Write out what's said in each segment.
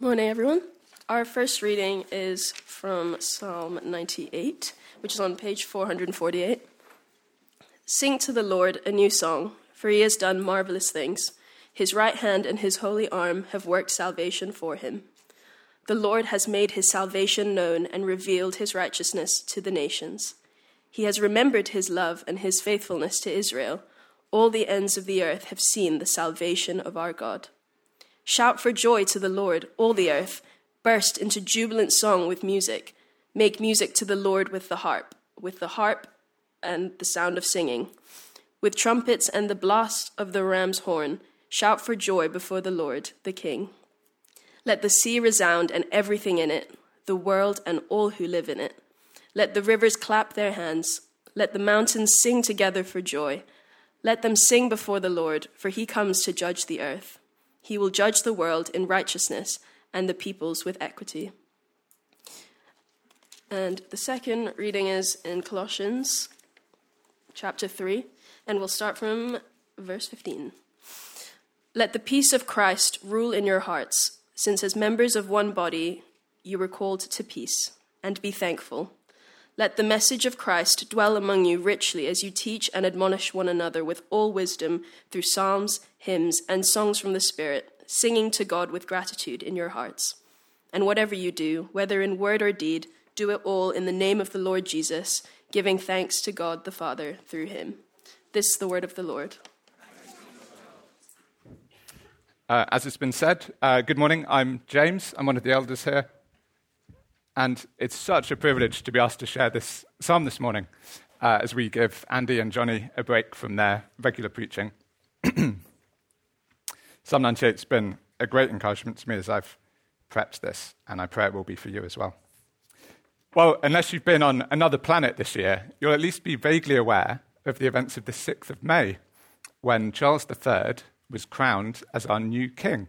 Morning, everyone. Our first reading is from Psalm 98, which is on page 448. Sing to the Lord a new song, for he has done marvelous things. His right hand and his holy arm have worked salvation for him. The Lord has made his salvation known and revealed his righteousness to the nations. He has remembered his love and his faithfulness to Israel. All the ends of the earth have seen the salvation of our God. Shout for joy to the Lord, all the earth. Burst into jubilant song with music. Make music to the Lord with the harp and the sound of singing. With trumpets and the blast of the ram's horn, shout for joy before the Lord, the King. Let the sea resound and everything in it, the world and all who live in it. Let the rivers clap their hands. Let the mountains sing together for joy. Let them sing before the Lord, for he comes to judge the earth. He will judge the world in righteousness and the peoples with equity. And the second reading is in Colossians chapter 3, and we'll start from verse 15. Let the peace of Christ rule in your hearts, since as members of one body you were called to peace, and be thankful. Let the message of Christ dwell among you richly as you teach and admonish one another with all wisdom through psalms, hymns, and songs from the Spirit, singing to God with gratitude in your hearts. And whatever you do, whether in word or deed, do it all in the name of the Lord Jesus, giving thanks to God the Father through him. This is the word of the Lord. As it's been said, good morning. I'm James. I'm one of the elders here. And it's such a privilege to be asked to share this psalm this morning as we give Andy and Johnny a break from their regular preaching. Psalm 98's been a great encouragement to me as I've prepped this, and I pray it will be for you as well. Well, unless you've been on another planet this year, you'll at least be vaguely aware of the events of the 6th of May, when Charles III was crowned as our new king.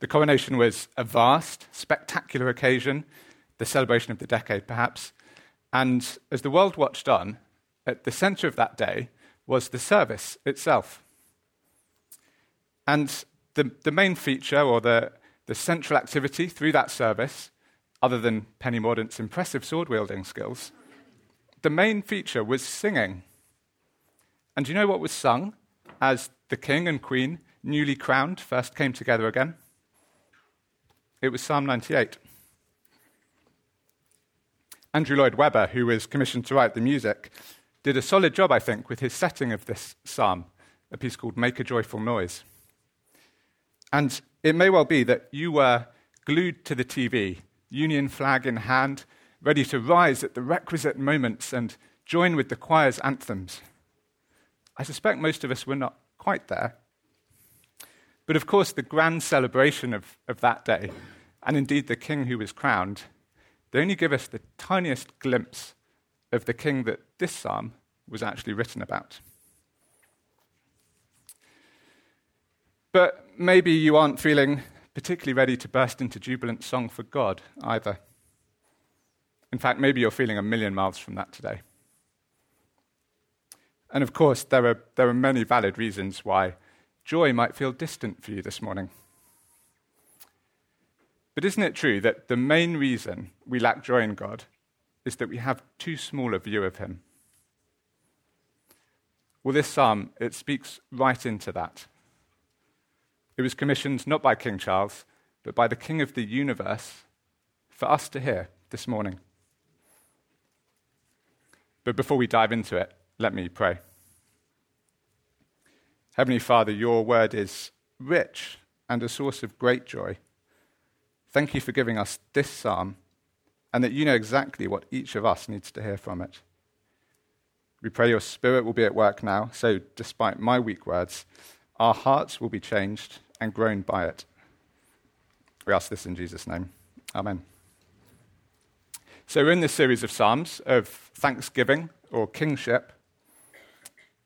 The coronation was a vast, spectacular occasion, the celebration of the decade, perhaps. And as the world watched on, at the centre of that day was the service itself. And the main feature, or the central activity through that service, other than Penny Mordaunt's impressive sword-wielding skills, the main feature was singing. And do you know what was sung as the king and queen, newly crowned, first came together again? It was Psalm 98. Andrew Lloyd Webber, who was commissioned to write the music, did a solid job, I think, with his setting of this psalm, a piece called Make a Joyful Noise. And it may well be that you were glued to the TV, Union flag in hand, ready to rise at the requisite moments and join with the choir's anthems. I suspect most of us were not quite there. But of course, the grand celebration of that day, and indeed the king who was crowned, they only give us the tiniest glimpse of the king that this psalm was actually written about. But maybe you aren't feeling particularly ready to burst into jubilant song for God either. In fact, maybe you're feeling a million miles from that today. And of course, there are many valid reasons why joy might feel distant for you this morning. But isn't it true that the main reason we lack joy in God is that we have too small a view of him? Well, this psalm, it speaks right into that. It was commissioned not by King Charles, but by the King of the universe for us to hear this morning. But before we dive into it, let me pray. Heavenly Father, your word is rich and a source of great joy. Thank you for giving us this psalm, and that you know exactly what each of us needs to hear from it. We pray your Spirit will be at work now, so despite my weak words, our hearts will be changed and grown by it. We ask this in Jesus' name. Amen. So we're in this series of psalms of thanksgiving or kingship,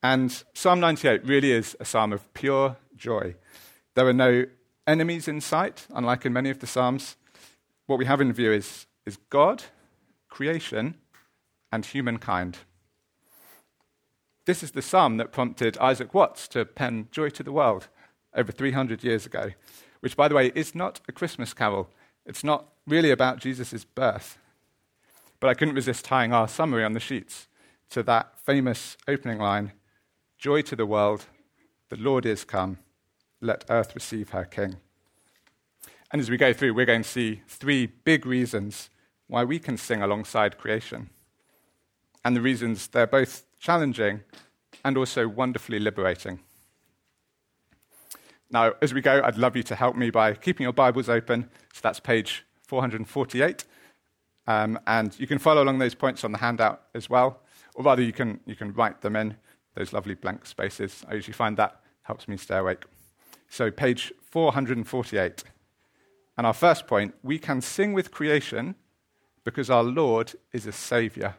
and Psalm 98 really is a psalm of pure joy. There are no enemies in sight, unlike in many of the psalms. What we have in view is God, creation, and humankind. This is the psalm that prompted Isaac Watts to pen Joy to the World over 300 years ago, which, by the way, is not a Christmas carol. It's not really about Jesus' birth. But I couldn't resist tying our summary on the sheets to that famous opening line, "Joy to the world, the Lord is come, let earth receive her King." And as we go through, we're going to see three big reasons why we can sing alongside creation. And the reasons they're both challenging and also wonderfully liberating. Now, as we go, I'd love you to help me by keeping your Bibles open. So that's page 448. And you can follow along those points on the handout as well. Or rather, you can write them in those lovely blank spaces. I usually find that helps me stay awake. So page 448. And our first point, we can sing with creation because our Lord is a saviour.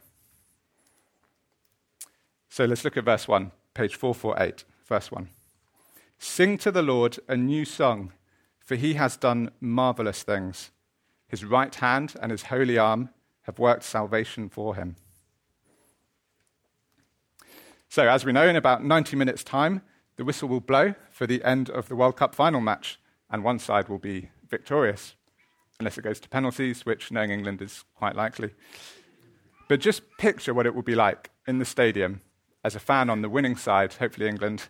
So let's look at verse 1, page 448, verse 1. "Sing to the Lord a new song, for he has done marvelous things. His right hand and his holy arm have worked salvation for him." So as we know, in about 90 minutes' time, the whistle will blow for the end of the World Cup final match, and one side will be victorious, unless it goes to penalties, which, knowing England, is quite likely. But just picture what it would be like in the stadium as a fan on the winning side, hopefully England.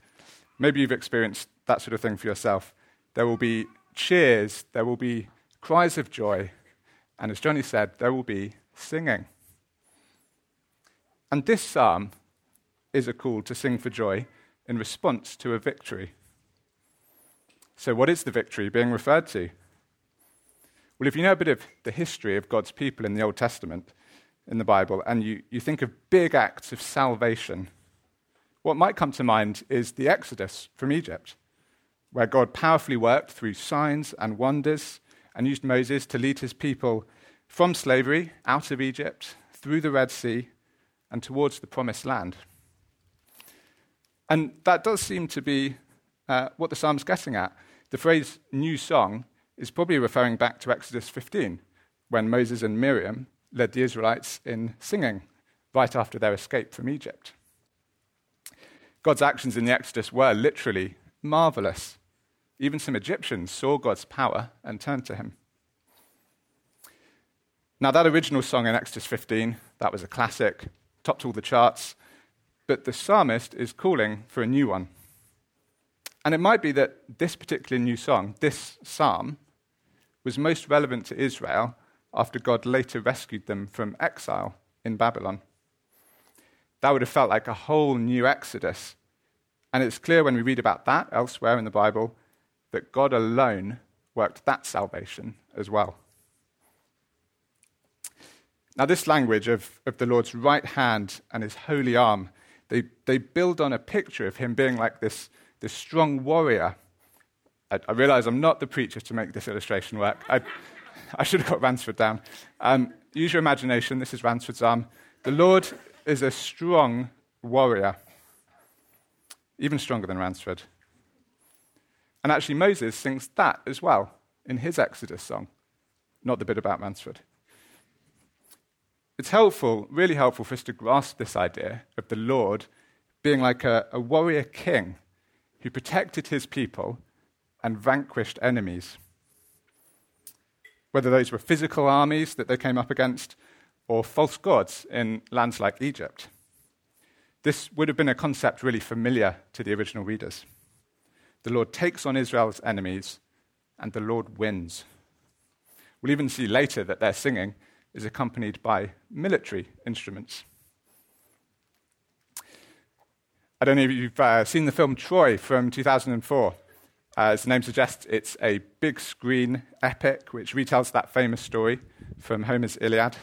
Maybe you've experienced that sort of thing for yourself. There will be cheers, there will be cries of joy, and as Johnny said, there will be singing. And this psalm is a call to sing for joy in response to a victory. So what is the victory being referred to? Well, if you know a bit of the history of God's people in the Old Testament, in the Bible, and you think of big acts of salvation, what might come to mind is the Exodus from Egypt, where God powerfully worked through signs and wonders and used Moses to lead his people from slavery, out of Egypt, through the Red Sea, and towards the Promised Land. And that does seem to be what the psalm's getting at. The phrase "new song" is probably referring back to Exodus 15, when Moses and Miriam led the Israelites in singing right after their escape from Egypt. God's actions in the Exodus were literally marvelous. Even some Egyptians saw God's power and turned to him. Now, that original song in Exodus 15, that was a classic, topped all the charts, but the psalmist is calling for a new one. And it might be that this particular new song, this psalm, was most relevant to Israel after God later rescued them from exile in Babylon. That would have felt like a whole new Exodus. And it's clear when we read about that elsewhere in the Bible that God alone worked that salvation as well. Now, this language of the Lord's right hand and his holy arm, they build on a picture of him being like this strong warrior. I realize I'm not the preacher to make this illustration work. I should have got Ransford down. Use your imagination. This is Ransford's arm. The Lord is a strong warrior, even stronger than Ransford. And actually, Moses sings that as well in his Exodus song, not the bit about Ransford. It's helpful, really helpful, for us to grasp this idea of the Lord being like a warrior king who protected his people and vanquished enemies. Whether those were physical armies that they came up against or false gods in lands like Egypt. This would have been a concept really familiar to the original readers. The Lord takes on Israel's enemies and the Lord wins. We'll even see later that their singing is accompanied by military instruments. I don't know if you've seen the film Troy from 2004. As the name suggests, it's a big-screen epic which retells that famous story from Homer's Iliad.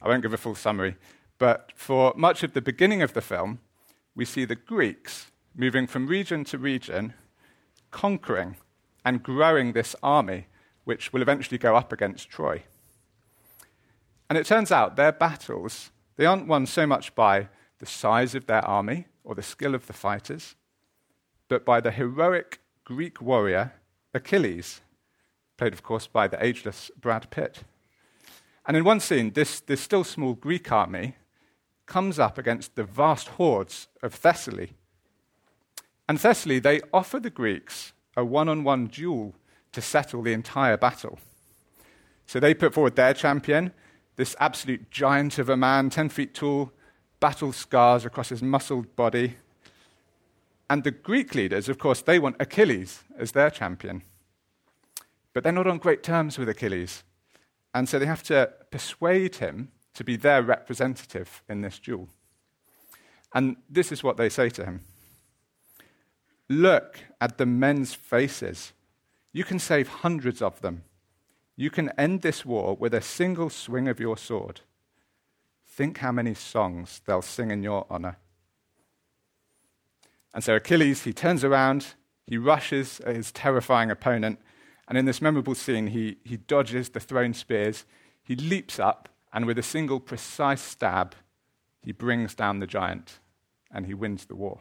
I won't give a full summary, but for much of the beginning of the film, we see the Greeks moving from region to region, conquering and growing this army, which will eventually go up against Troy. And it turns out their battles, they aren't won so much by the size of their army or the skill of the fighters, but by the heroic Greek warrior Achilles, played, of course, by the ageless Brad Pitt. And in one scene, this still small Greek army comes up against the vast hordes of Thessaly. And Thessaly, they offer the Greeks a one-on-one duel to settle the entire battle. So they put forward their champion, this absolute giant of a man, 10 feet tall, battle scars across his muscled body. And the Greek leaders, of course, they want Achilles as their champion. But they're not on great terms with Achilles. And so they have to persuade him to be their representative in this duel. And this is what they say to him. Look at the men's faces. You can save hundreds of them. You can end this war with a single swing of your sword. Think how many songs they'll sing in your honor. And so Achilles, he turns around, he rushes at his terrifying opponent, and in this memorable scene, he dodges the thrown spears, he leaps up, and with a single precise stab, he brings down the giant, and he wins the war.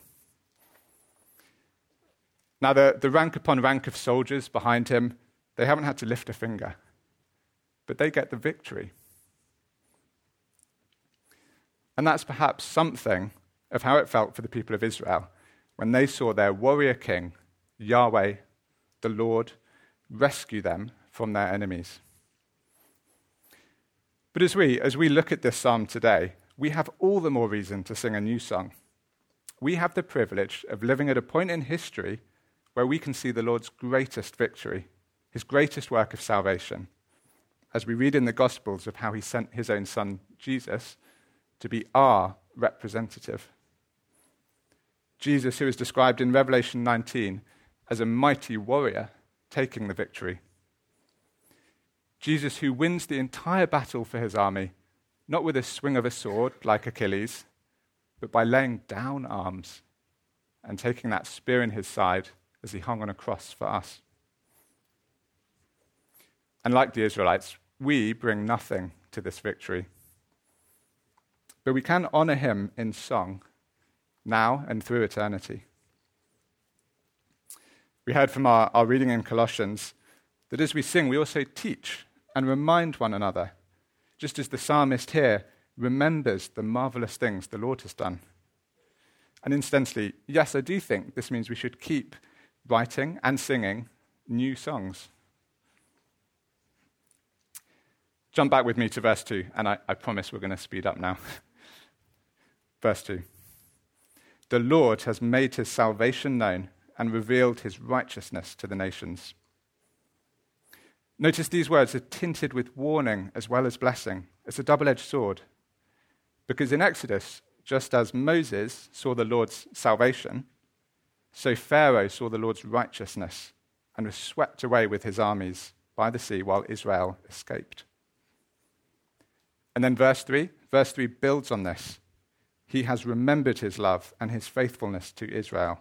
Now, the rank upon rank of soldiers behind him, they haven't had to lift a finger, but they get the victory. And that's perhaps something of how it felt for the people of Israel when they saw their warrior king, Yahweh, the Lord, rescue them from their enemies. But as we look at this psalm today, we have all the more reason to sing a new song. We have the privilege of living at a point in history where we can see the Lord's greatest victory, his greatest work of salvation, as we read in the Gospels of how he sent his own son, Jesus, to be our representative. Jesus, who is described in Revelation 19 as a mighty warrior taking the victory. Jesus, who wins the entire battle for his army, not with a swing of a sword like Achilles, but by laying down arms and taking that spear in his side as he hung on a cross for us. And like the Israelites, we bring nothing to this victory. But we can honor him in song, now and through eternity. We heard from our reading in Colossians that as we sing, we also teach and remind one another, just as the psalmist here remembers the marvelous things the Lord has done. And incidentally, yes, I do think this means we should keep writing and singing new songs. Jump back with me to verse 2, and I promise we're going to speed up now. Verse 2. The Lord has made his salvation known and revealed his righteousness to the nations. Notice these words are tinted with warning as well as blessing. It's a double-edged sword. Because in Exodus, just as Moses saw the Lord's salvation, so Pharaoh saw the Lord's righteousness and was swept away with his armies by the sea while Israel escaped. And then verse 3 builds on this. He has remembered his love and his faithfulness to Israel.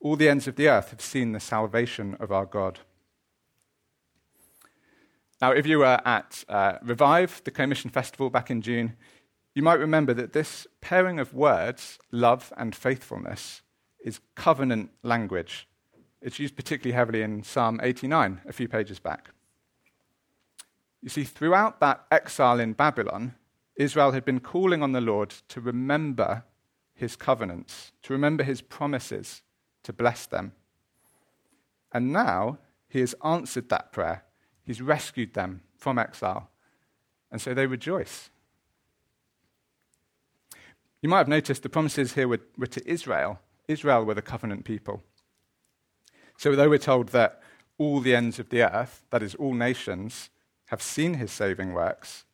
All the ends of the earth have seen the salvation of our God. Now, if you were at Revive, the Commission Festival back in June, you might remember that this pairing of words, love and faithfulness, is covenant language. It's used particularly heavily in Psalm 89, a few pages back. You see, throughout that exile in Babylon, Israel had been calling on the Lord to remember his covenants, to remember his promises, to bless them. And now he has answered that prayer. He's rescued them from exile. And so they rejoice. You might have noticed the promises here were to Israel. Israel were the covenant people. So though we're told that all the ends of the earth, that is all nations, have seen his saving works,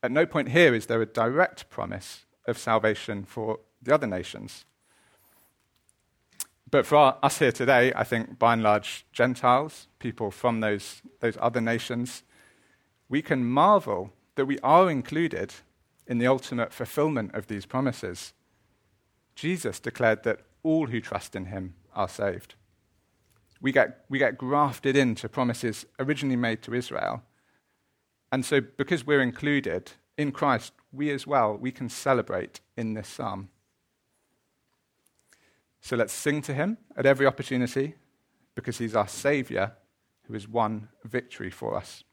at no point here is there a direct promise of salvation for the other nations. But for us here today, I think by and large Gentiles, people from those other nations, we can marvel that we are included in the ultimate fulfillment of these promises. Jesus declared that all who trust in him are saved. We get grafted into promises originally made to Israel. And so because we're included in Christ, we can celebrate in this psalm. So let's sing to him at every opportunity because he's our Savior who has won victory for us.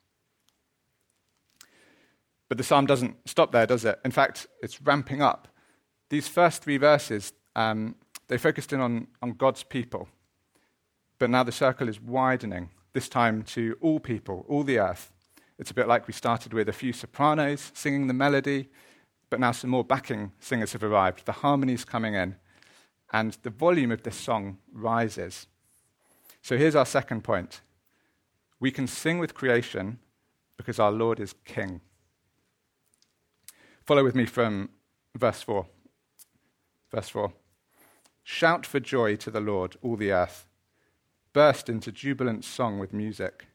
But the psalm doesn't stop there, does it? In fact, it's ramping up. These first three verses, they focused in on God's people. But now the circle is widening this time to all people, all the earth. It's a bit like we started with a few sopranos singing the melody, but now some more backing singers have arrived. The harmony's coming in, and the volume of this song rises. So here's our second point. We can sing with creation because our Lord is King. Follow with me from verse 4. Verse 4. Shout for joy to the Lord, all the earth. Burst into jubilant song with music.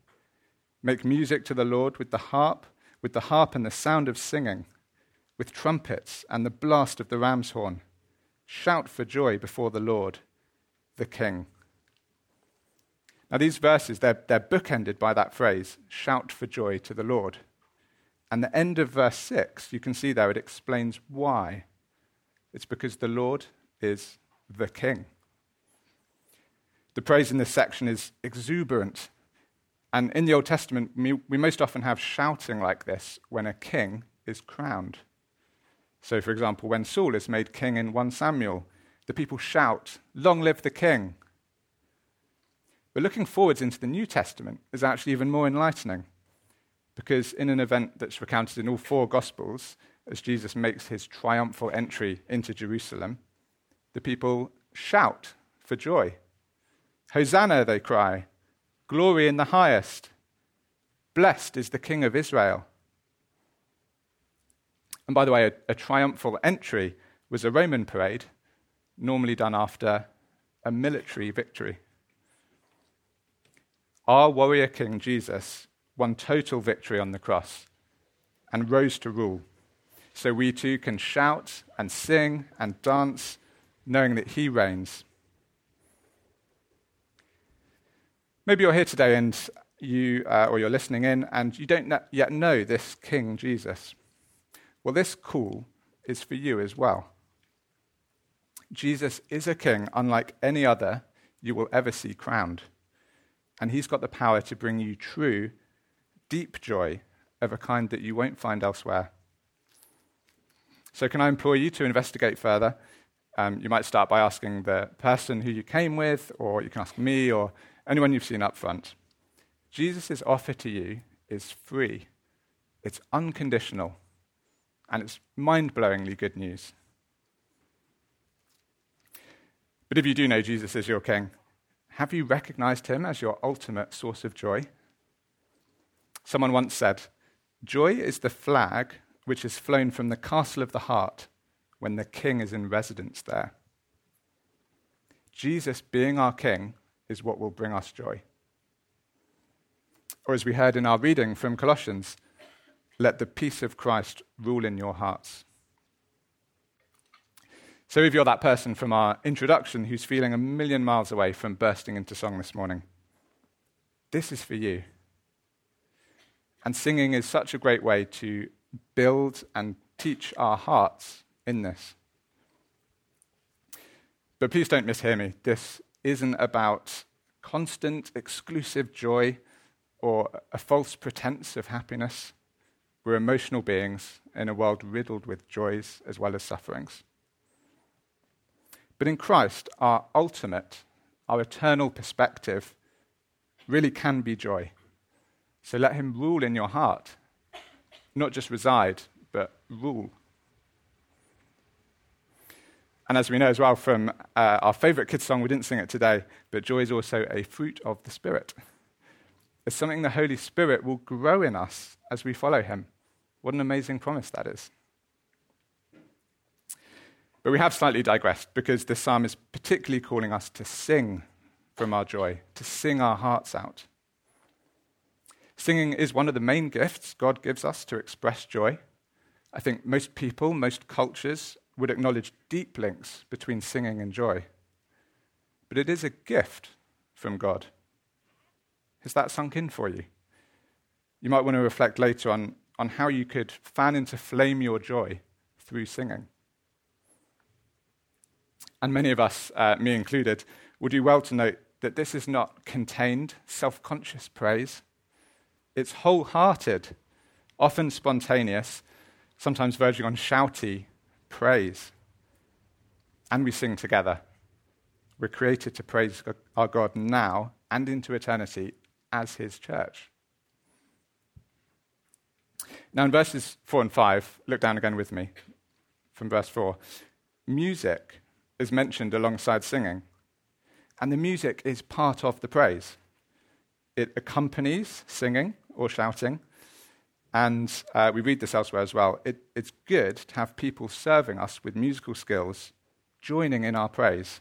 Make music to the Lord with the harp and the sound of singing, with trumpets and the blast of the ram's horn. Shout for joy before the Lord, the King. Now these verses, they're bookended by that phrase, shout for joy to the Lord. And the end of verse 6, you can see there, it explains why. It's because the Lord is the King. The praise in this section is exuberant. And in the Old Testament, we most often have shouting like this when a king is crowned. So, for example, when Saul is made king in 1 Samuel, the people shout, "Long live the king!" But looking forwards into the New Testament is actually even more enlightening, because in an event that's recounted in all four Gospels, as Jesus makes his triumphal entry into Jerusalem, the people shout for joy. "Hosanna," they cry. "Glory in the highest. Blessed is the King of Israel." And by the way, a triumphal entry was a Roman parade, normally done after a military victory. Our warrior King Jesus won total victory on the cross and rose to rule. So we too can shout and sing and dance, knowing that he reigns. Maybe you're here today and you're listening in and you don't yet know this King Jesus. Well, this call is for you as well. Jesus is a king unlike any other you will ever see crowned. And he's got the power to bring you true, deep joy of a kind that you won't find elsewhere. So can I implore you to investigate further? You might start by asking the person who you came with, or you can ask me, or anyone you've seen up front. Jesus' offer to you is free, it's unconditional, and it's mind-blowingly good news. But if you do know Jesus as your king, have you recognized him as your ultimate source of joy? Someone once said, "Joy is the flag which is flown from the castle of the heart when the king is in residence there." Jesus being our king is what will bring us joy. Or as we heard in our reading from Colossians, "Let the peace of Christ rule in your hearts." So if you're that person from our introduction who's feeling a million miles away from bursting into song this morning, this is for you. And singing is such a great way to build and teach our hearts in this. But please don't mishear me. This isn't about constant, exclusive joy or a false pretense of happiness. We're emotional beings in a world riddled with joys as well as sufferings. But in Christ, our ultimate, our eternal perspective really can be joy. So let him rule in your heart, not just reside, but rule. And as we know as well from our favorite kids' song, we didn't sing it today, but joy is also a fruit of the Spirit. It's something the Holy Spirit will grow in us as we follow him. What an amazing promise that is. But we have slightly digressed because this psalm is particularly calling us to sing from our joy, to sing our hearts out. Singing is one of the main gifts God gives us to express joy. I think most people, most cultures, would acknowledge deep links between singing and joy. But it is a gift from God. Has that sunk in for you? You might want to reflect later on how you could fan into flame your joy through singing. And many of us, me included, will do well to note that this is not contained, self-conscious praise. It's wholehearted, often spontaneous, sometimes verging on shouty praise. And we sing together. We're created to praise our God now and into eternity as his church. Now in verses 4 and 5, look down again with me from verse 4. Music is mentioned alongside singing, and the music is part of the praise. It accompanies singing or shouting, and we read this elsewhere as well. It's good to have people serving us with musical skills, joining in our praise.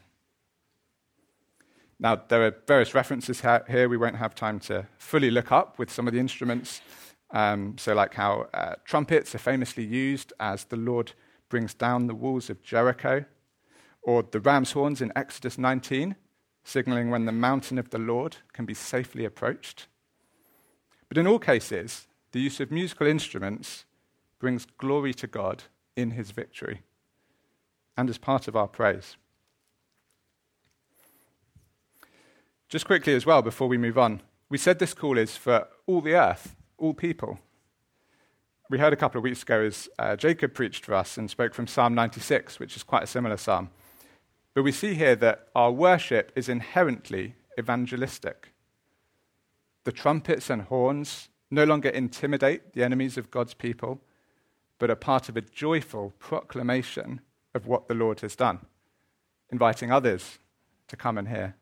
Now, there are various references here we won't have time to fully look up with some of the instruments. So like how trumpets are famously used as the Lord brings down the walls of Jericho, or the ram's horns in Exodus 19, signaling when the mountain of the Lord can be safely approached. But in all cases, the use of musical instruments brings glory to God in his victory and as part of our praise. Just quickly as well, before we move on, we said this call is for all the earth, all people. We heard a couple of weeks ago as Jacob preached for us and spoke from Psalm 96, which is quite a similar psalm. But we see here that our worship is inherently evangelistic. The trumpets and horns no longer intimidate the enemies of God's people, but are part of a joyful proclamation of what the Lord has done, inviting others to come and hear.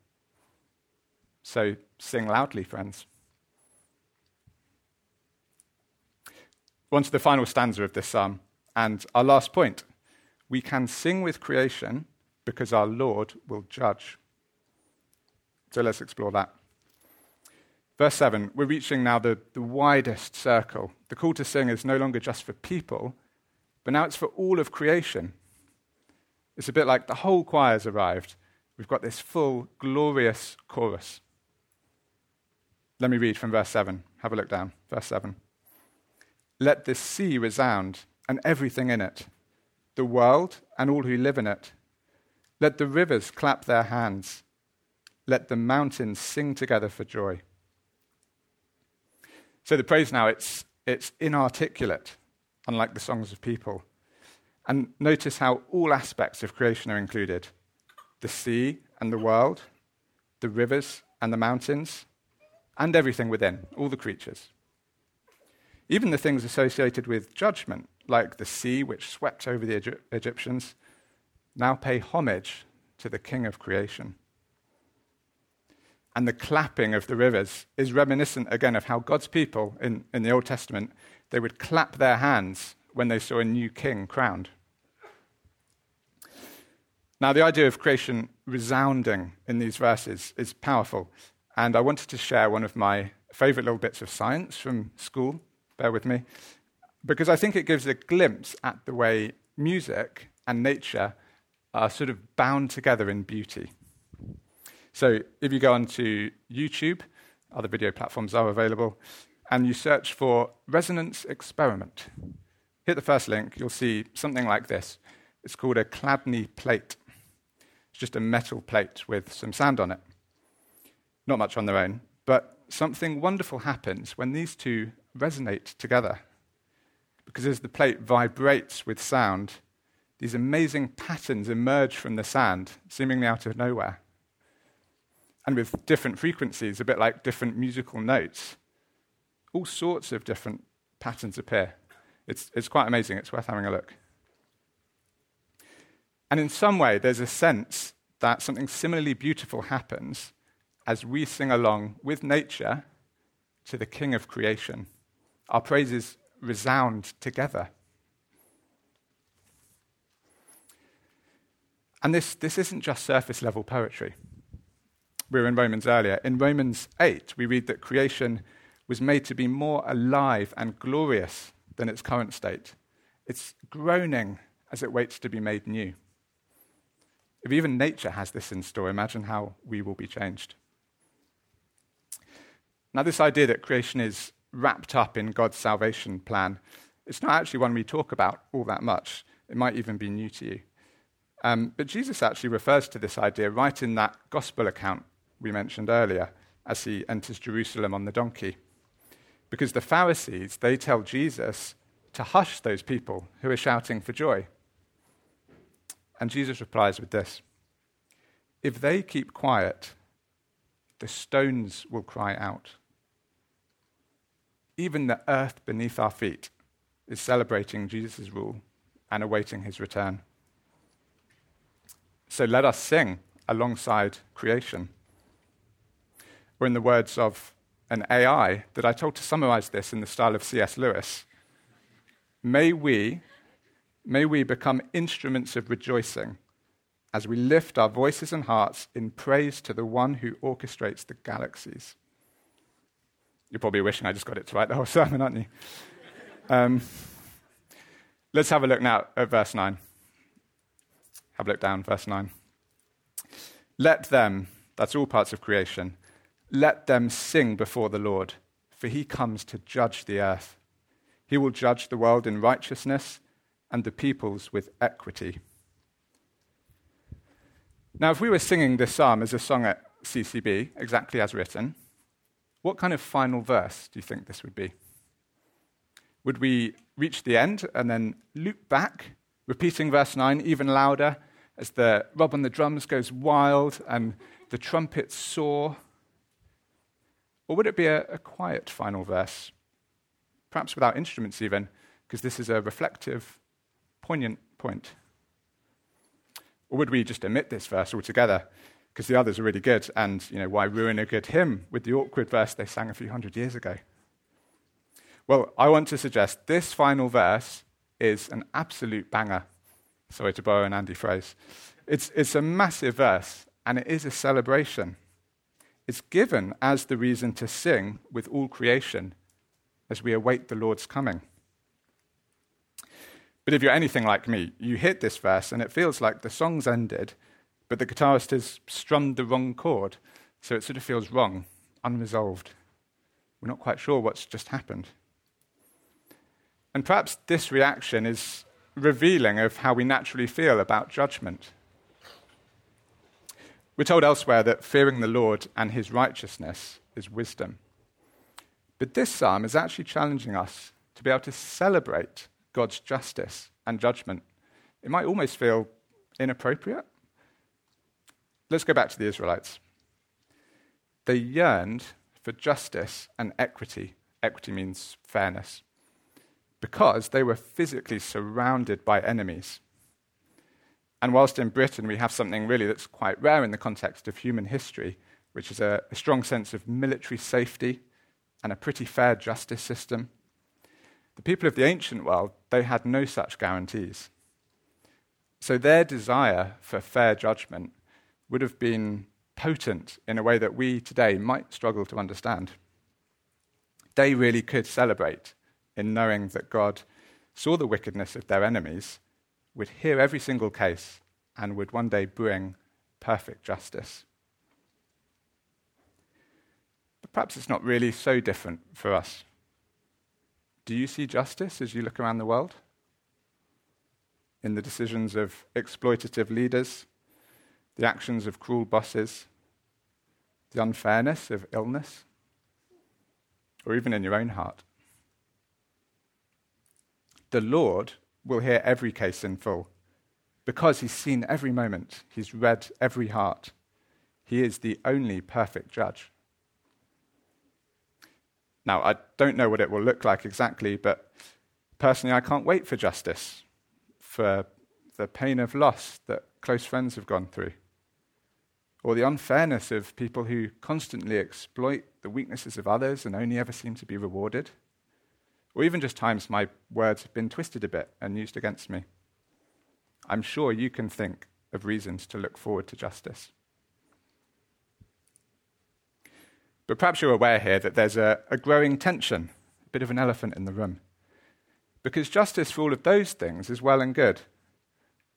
So sing loudly, friends. On to the final stanza of this psalm, and our last point. We can sing with creation because our Lord will judge. So let's explore that. Verse 7, we're reaching now the widest circle. The call to sing is no longer just for people, but now it's for all of creation. It's a bit like the whole choir's arrived. We've got this full, glorious chorus. Let me read from verse 7. Have a look down. Verse 7. Let the sea resound, and everything in it, the world and all who live in it. Let the rivers clap their hands. Let the mountains sing together for joy. So the praise now, it's inarticulate, unlike the songs of people. And notice how all aspects of creation are included. The sea and the world, the rivers and the mountains, and everything within, all the creatures. Even the things associated with judgment, like the sea which swept over the Egyptians, now pay homage to the King of creation. And the clapping of the rivers is reminiscent again of how God's people in the Old Testament, they would clap their hands when they saw a new king crowned. Now, the idea of creation resounding in these verses is powerful, and I wanted to share one of my favorite little bits of science from school, bear with me, because I think it gives a glimpse at the way music and nature are sort of bound together in beauty. So if you go onto YouTube, other video platforms are available, and you search for resonance experiment, hit the first link, you'll see something like this. It's called a Chladni plate. It's just a metal plate with some sand on it. Not much on their own, but something wonderful happens when these two resonate together. Because as the plate vibrates with sound, these amazing patterns emerge from the sand, seemingly out of nowhere. And with different frequencies, a bit like different musical notes, all sorts of different patterns appear. It's quite amazing. It's worth having a look. And in some way, there's a sense that something similarly beautiful happens as we sing along with nature to the King of creation. Our praises resound together. And this isn't just surface-level poetry. We were in Romans earlier. In Romans 8, we read that creation was made to be more alive and glorious than its current state. It's groaning as it waits to be made new. If even nature has this in store, imagine how we will be changed. Now, this idea that creation is wrapped up in God's salvation plan, it's not actually one we talk about all that much. It might even be new to you. But Jesus actually refers to this idea right in that gospel account we mentioned earlier as he enters Jerusalem on the donkey. Because the Pharisees, they tell Jesus to hush those people who are shouting for joy. And Jesus replies with this, if they keep quiet, the stones will cry out. Even the earth beneath our feet is celebrating Jesus' rule and awaiting his return. So let us sing alongside creation. Or in the words of an AI that I told to summarize this in the style of C.S. Lewis, may we become instruments of rejoicing as we lift our voices and hearts in praise to the one who orchestrates the galaxies. You're probably wishing I just got it to write the whole sermon, aren't you? Let's have a look now at verse 9. Have a look down, verse 9. Let them, that's all parts of creation, let them sing before the Lord, for he comes to judge the earth. He will judge the world in righteousness and the peoples with equity. Now, if we were singing this psalm as a song at CCB, exactly as written, what kind of final verse do you think this would be? Would we reach the end and then loop back, repeating verse 9 even louder as the rob on the drums goes wild and the trumpets soar? Or would it be a quiet final verse? Perhaps without instruments even, because this is a reflective, poignant point. Or would we just omit this verse altogether, because the others are really good, and why ruin a good hymn with the awkward verse they sang a few hundred years ago? Well, I want to suggest this final verse is an absolute banger. Sorry to borrow an Andy phrase. It's a massive verse, and it is a celebration. It's given as the reason to sing with all creation as we await the Lord's coming. But if you're anything like me, you hit this verse and it feels like the song's ended, but the guitarist has strummed the wrong chord, so it sort of feels wrong, unresolved. We're not quite sure what's just happened. And perhaps this reaction is revealing of how we naturally feel about judgment. We're told elsewhere that fearing the Lord and his righteousness is wisdom. But this psalm is actually challenging us to be able to celebrate God's justice and judgment. It might almost feel inappropriate. Let's go back to the Israelites. They yearned for justice and equity. Equity means fairness. Because they were physically surrounded by enemies. And whilst in Britain we have something really that's quite rare in the context of human history, which is a strong sense of military safety and a pretty fair justice system, the people of the ancient world, they had no such guarantees. So their desire for fair judgment would have been potent in a way that we today might struggle to understand. They really could celebrate in knowing that God saw the wickedness of their enemies, would hear every single case, and would one day bring perfect justice. But perhaps it's not really so different for us. Do you see justice as you look around the world? In the decisions of exploitative leaders, the actions of cruel bosses, the unfairness of illness, or even in your own heart? The Lord will hear every case in full, because he's seen every moment, he's read every heart. He is the only perfect judge. Now, I don't know what it will look like exactly, but personally, I can't wait for justice, for the pain of loss that close friends have gone through, or the unfairness of people who constantly exploit the weaknesses of others and only ever seem to be rewarded, or even just times my words have been twisted a bit and used against me. I'm sure you can think of reasons to look forward to justice. But perhaps you're aware here that there's a growing tension, a bit of an elephant in the room. Because justice for all of those things is well and good.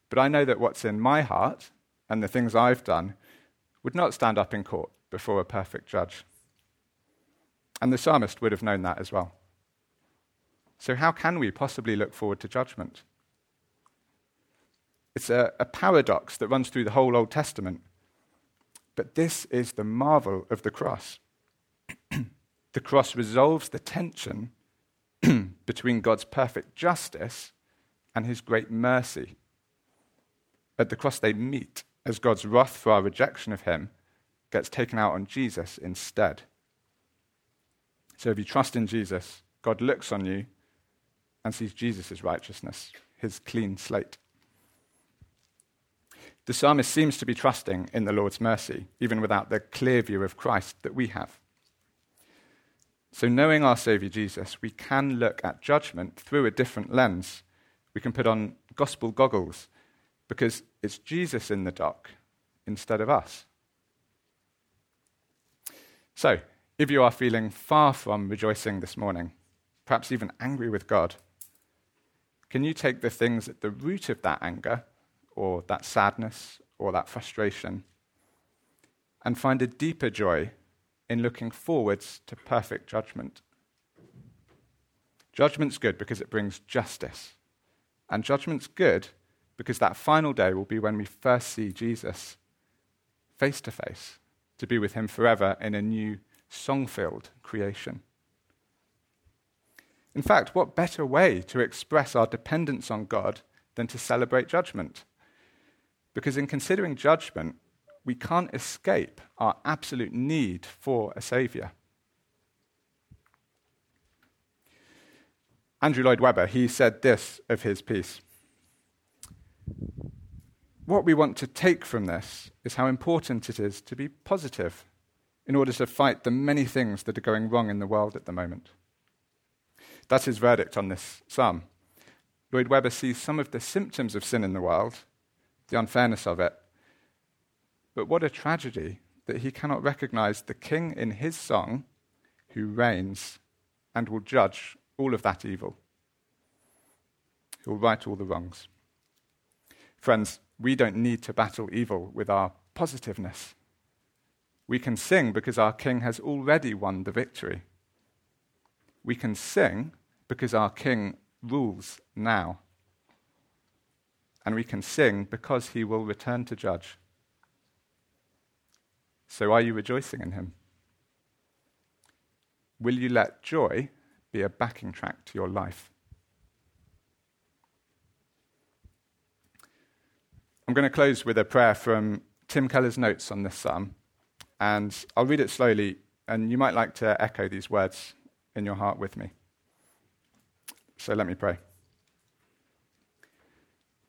But I know that what's in my heart and the things I've done would not stand up in court before a perfect judge. And the psalmist would have known that as well. So how can we possibly look forward to judgment? It's a paradox that runs through the whole Old Testament. But this is the marvel of the cross. The cross resolves the tension between God's perfect justice and his great mercy. At the cross they meet, as God's wrath for our rejection of him gets taken out on Jesus instead. So if you trust in Jesus, God looks on you and sees Jesus' righteousness, his clean slate. The psalmist seems to be trusting in the Lord's mercy, even without the clear view of Christ that we have. So knowing our Saviour Jesus, we can look at judgment through a different lens. We can put on gospel goggles because it's Jesus in the dock instead of us. So, if you are feeling far from rejoicing this morning, perhaps even angry with God, can you take the things at the root of that anger or that sadness or that frustration and find a deeper joy in looking forwards to perfect judgment? Judgment's good because it brings justice. And judgment's good because that final day will be when we first see Jesus face to face, to be with him forever in a new song-filled creation. In fact, what better way to express our dependence on God than to celebrate judgment? Because in considering judgment, we can't escape our absolute need for a saviour. Andrew Lloyd Webber, he said this of his piece: what we want to take from this is how important it is to be positive in order to fight the many things that are going wrong in the world at the moment. That's his verdict on this psalm. Lloyd Webber sees some of the symptoms of sin in the world, the unfairness of it, but what a tragedy that he cannot recognize the king in his song who reigns and will judge all of that evil. He'll right all the wrongs. Friends, we don't need to battle evil with our positiveness. We can sing because our king has already won the victory. We can sing because our king rules now. And we can sing because he will return to judge. So are you rejoicing in him? Will you let joy be a backing track to your life? I'm going to close with a prayer from Tim Keller's notes on this psalm, and I'll read it slowly, and you might like to echo these words in your heart with me. So let me pray.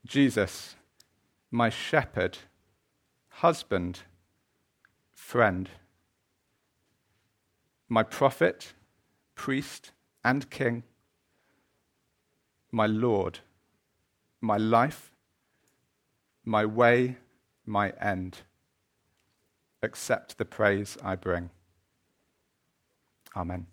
Jesus, my shepherd, husband, friend, my prophet, priest, and king, my Lord, my life, my way, my end. Accept the praise I bring. Amen.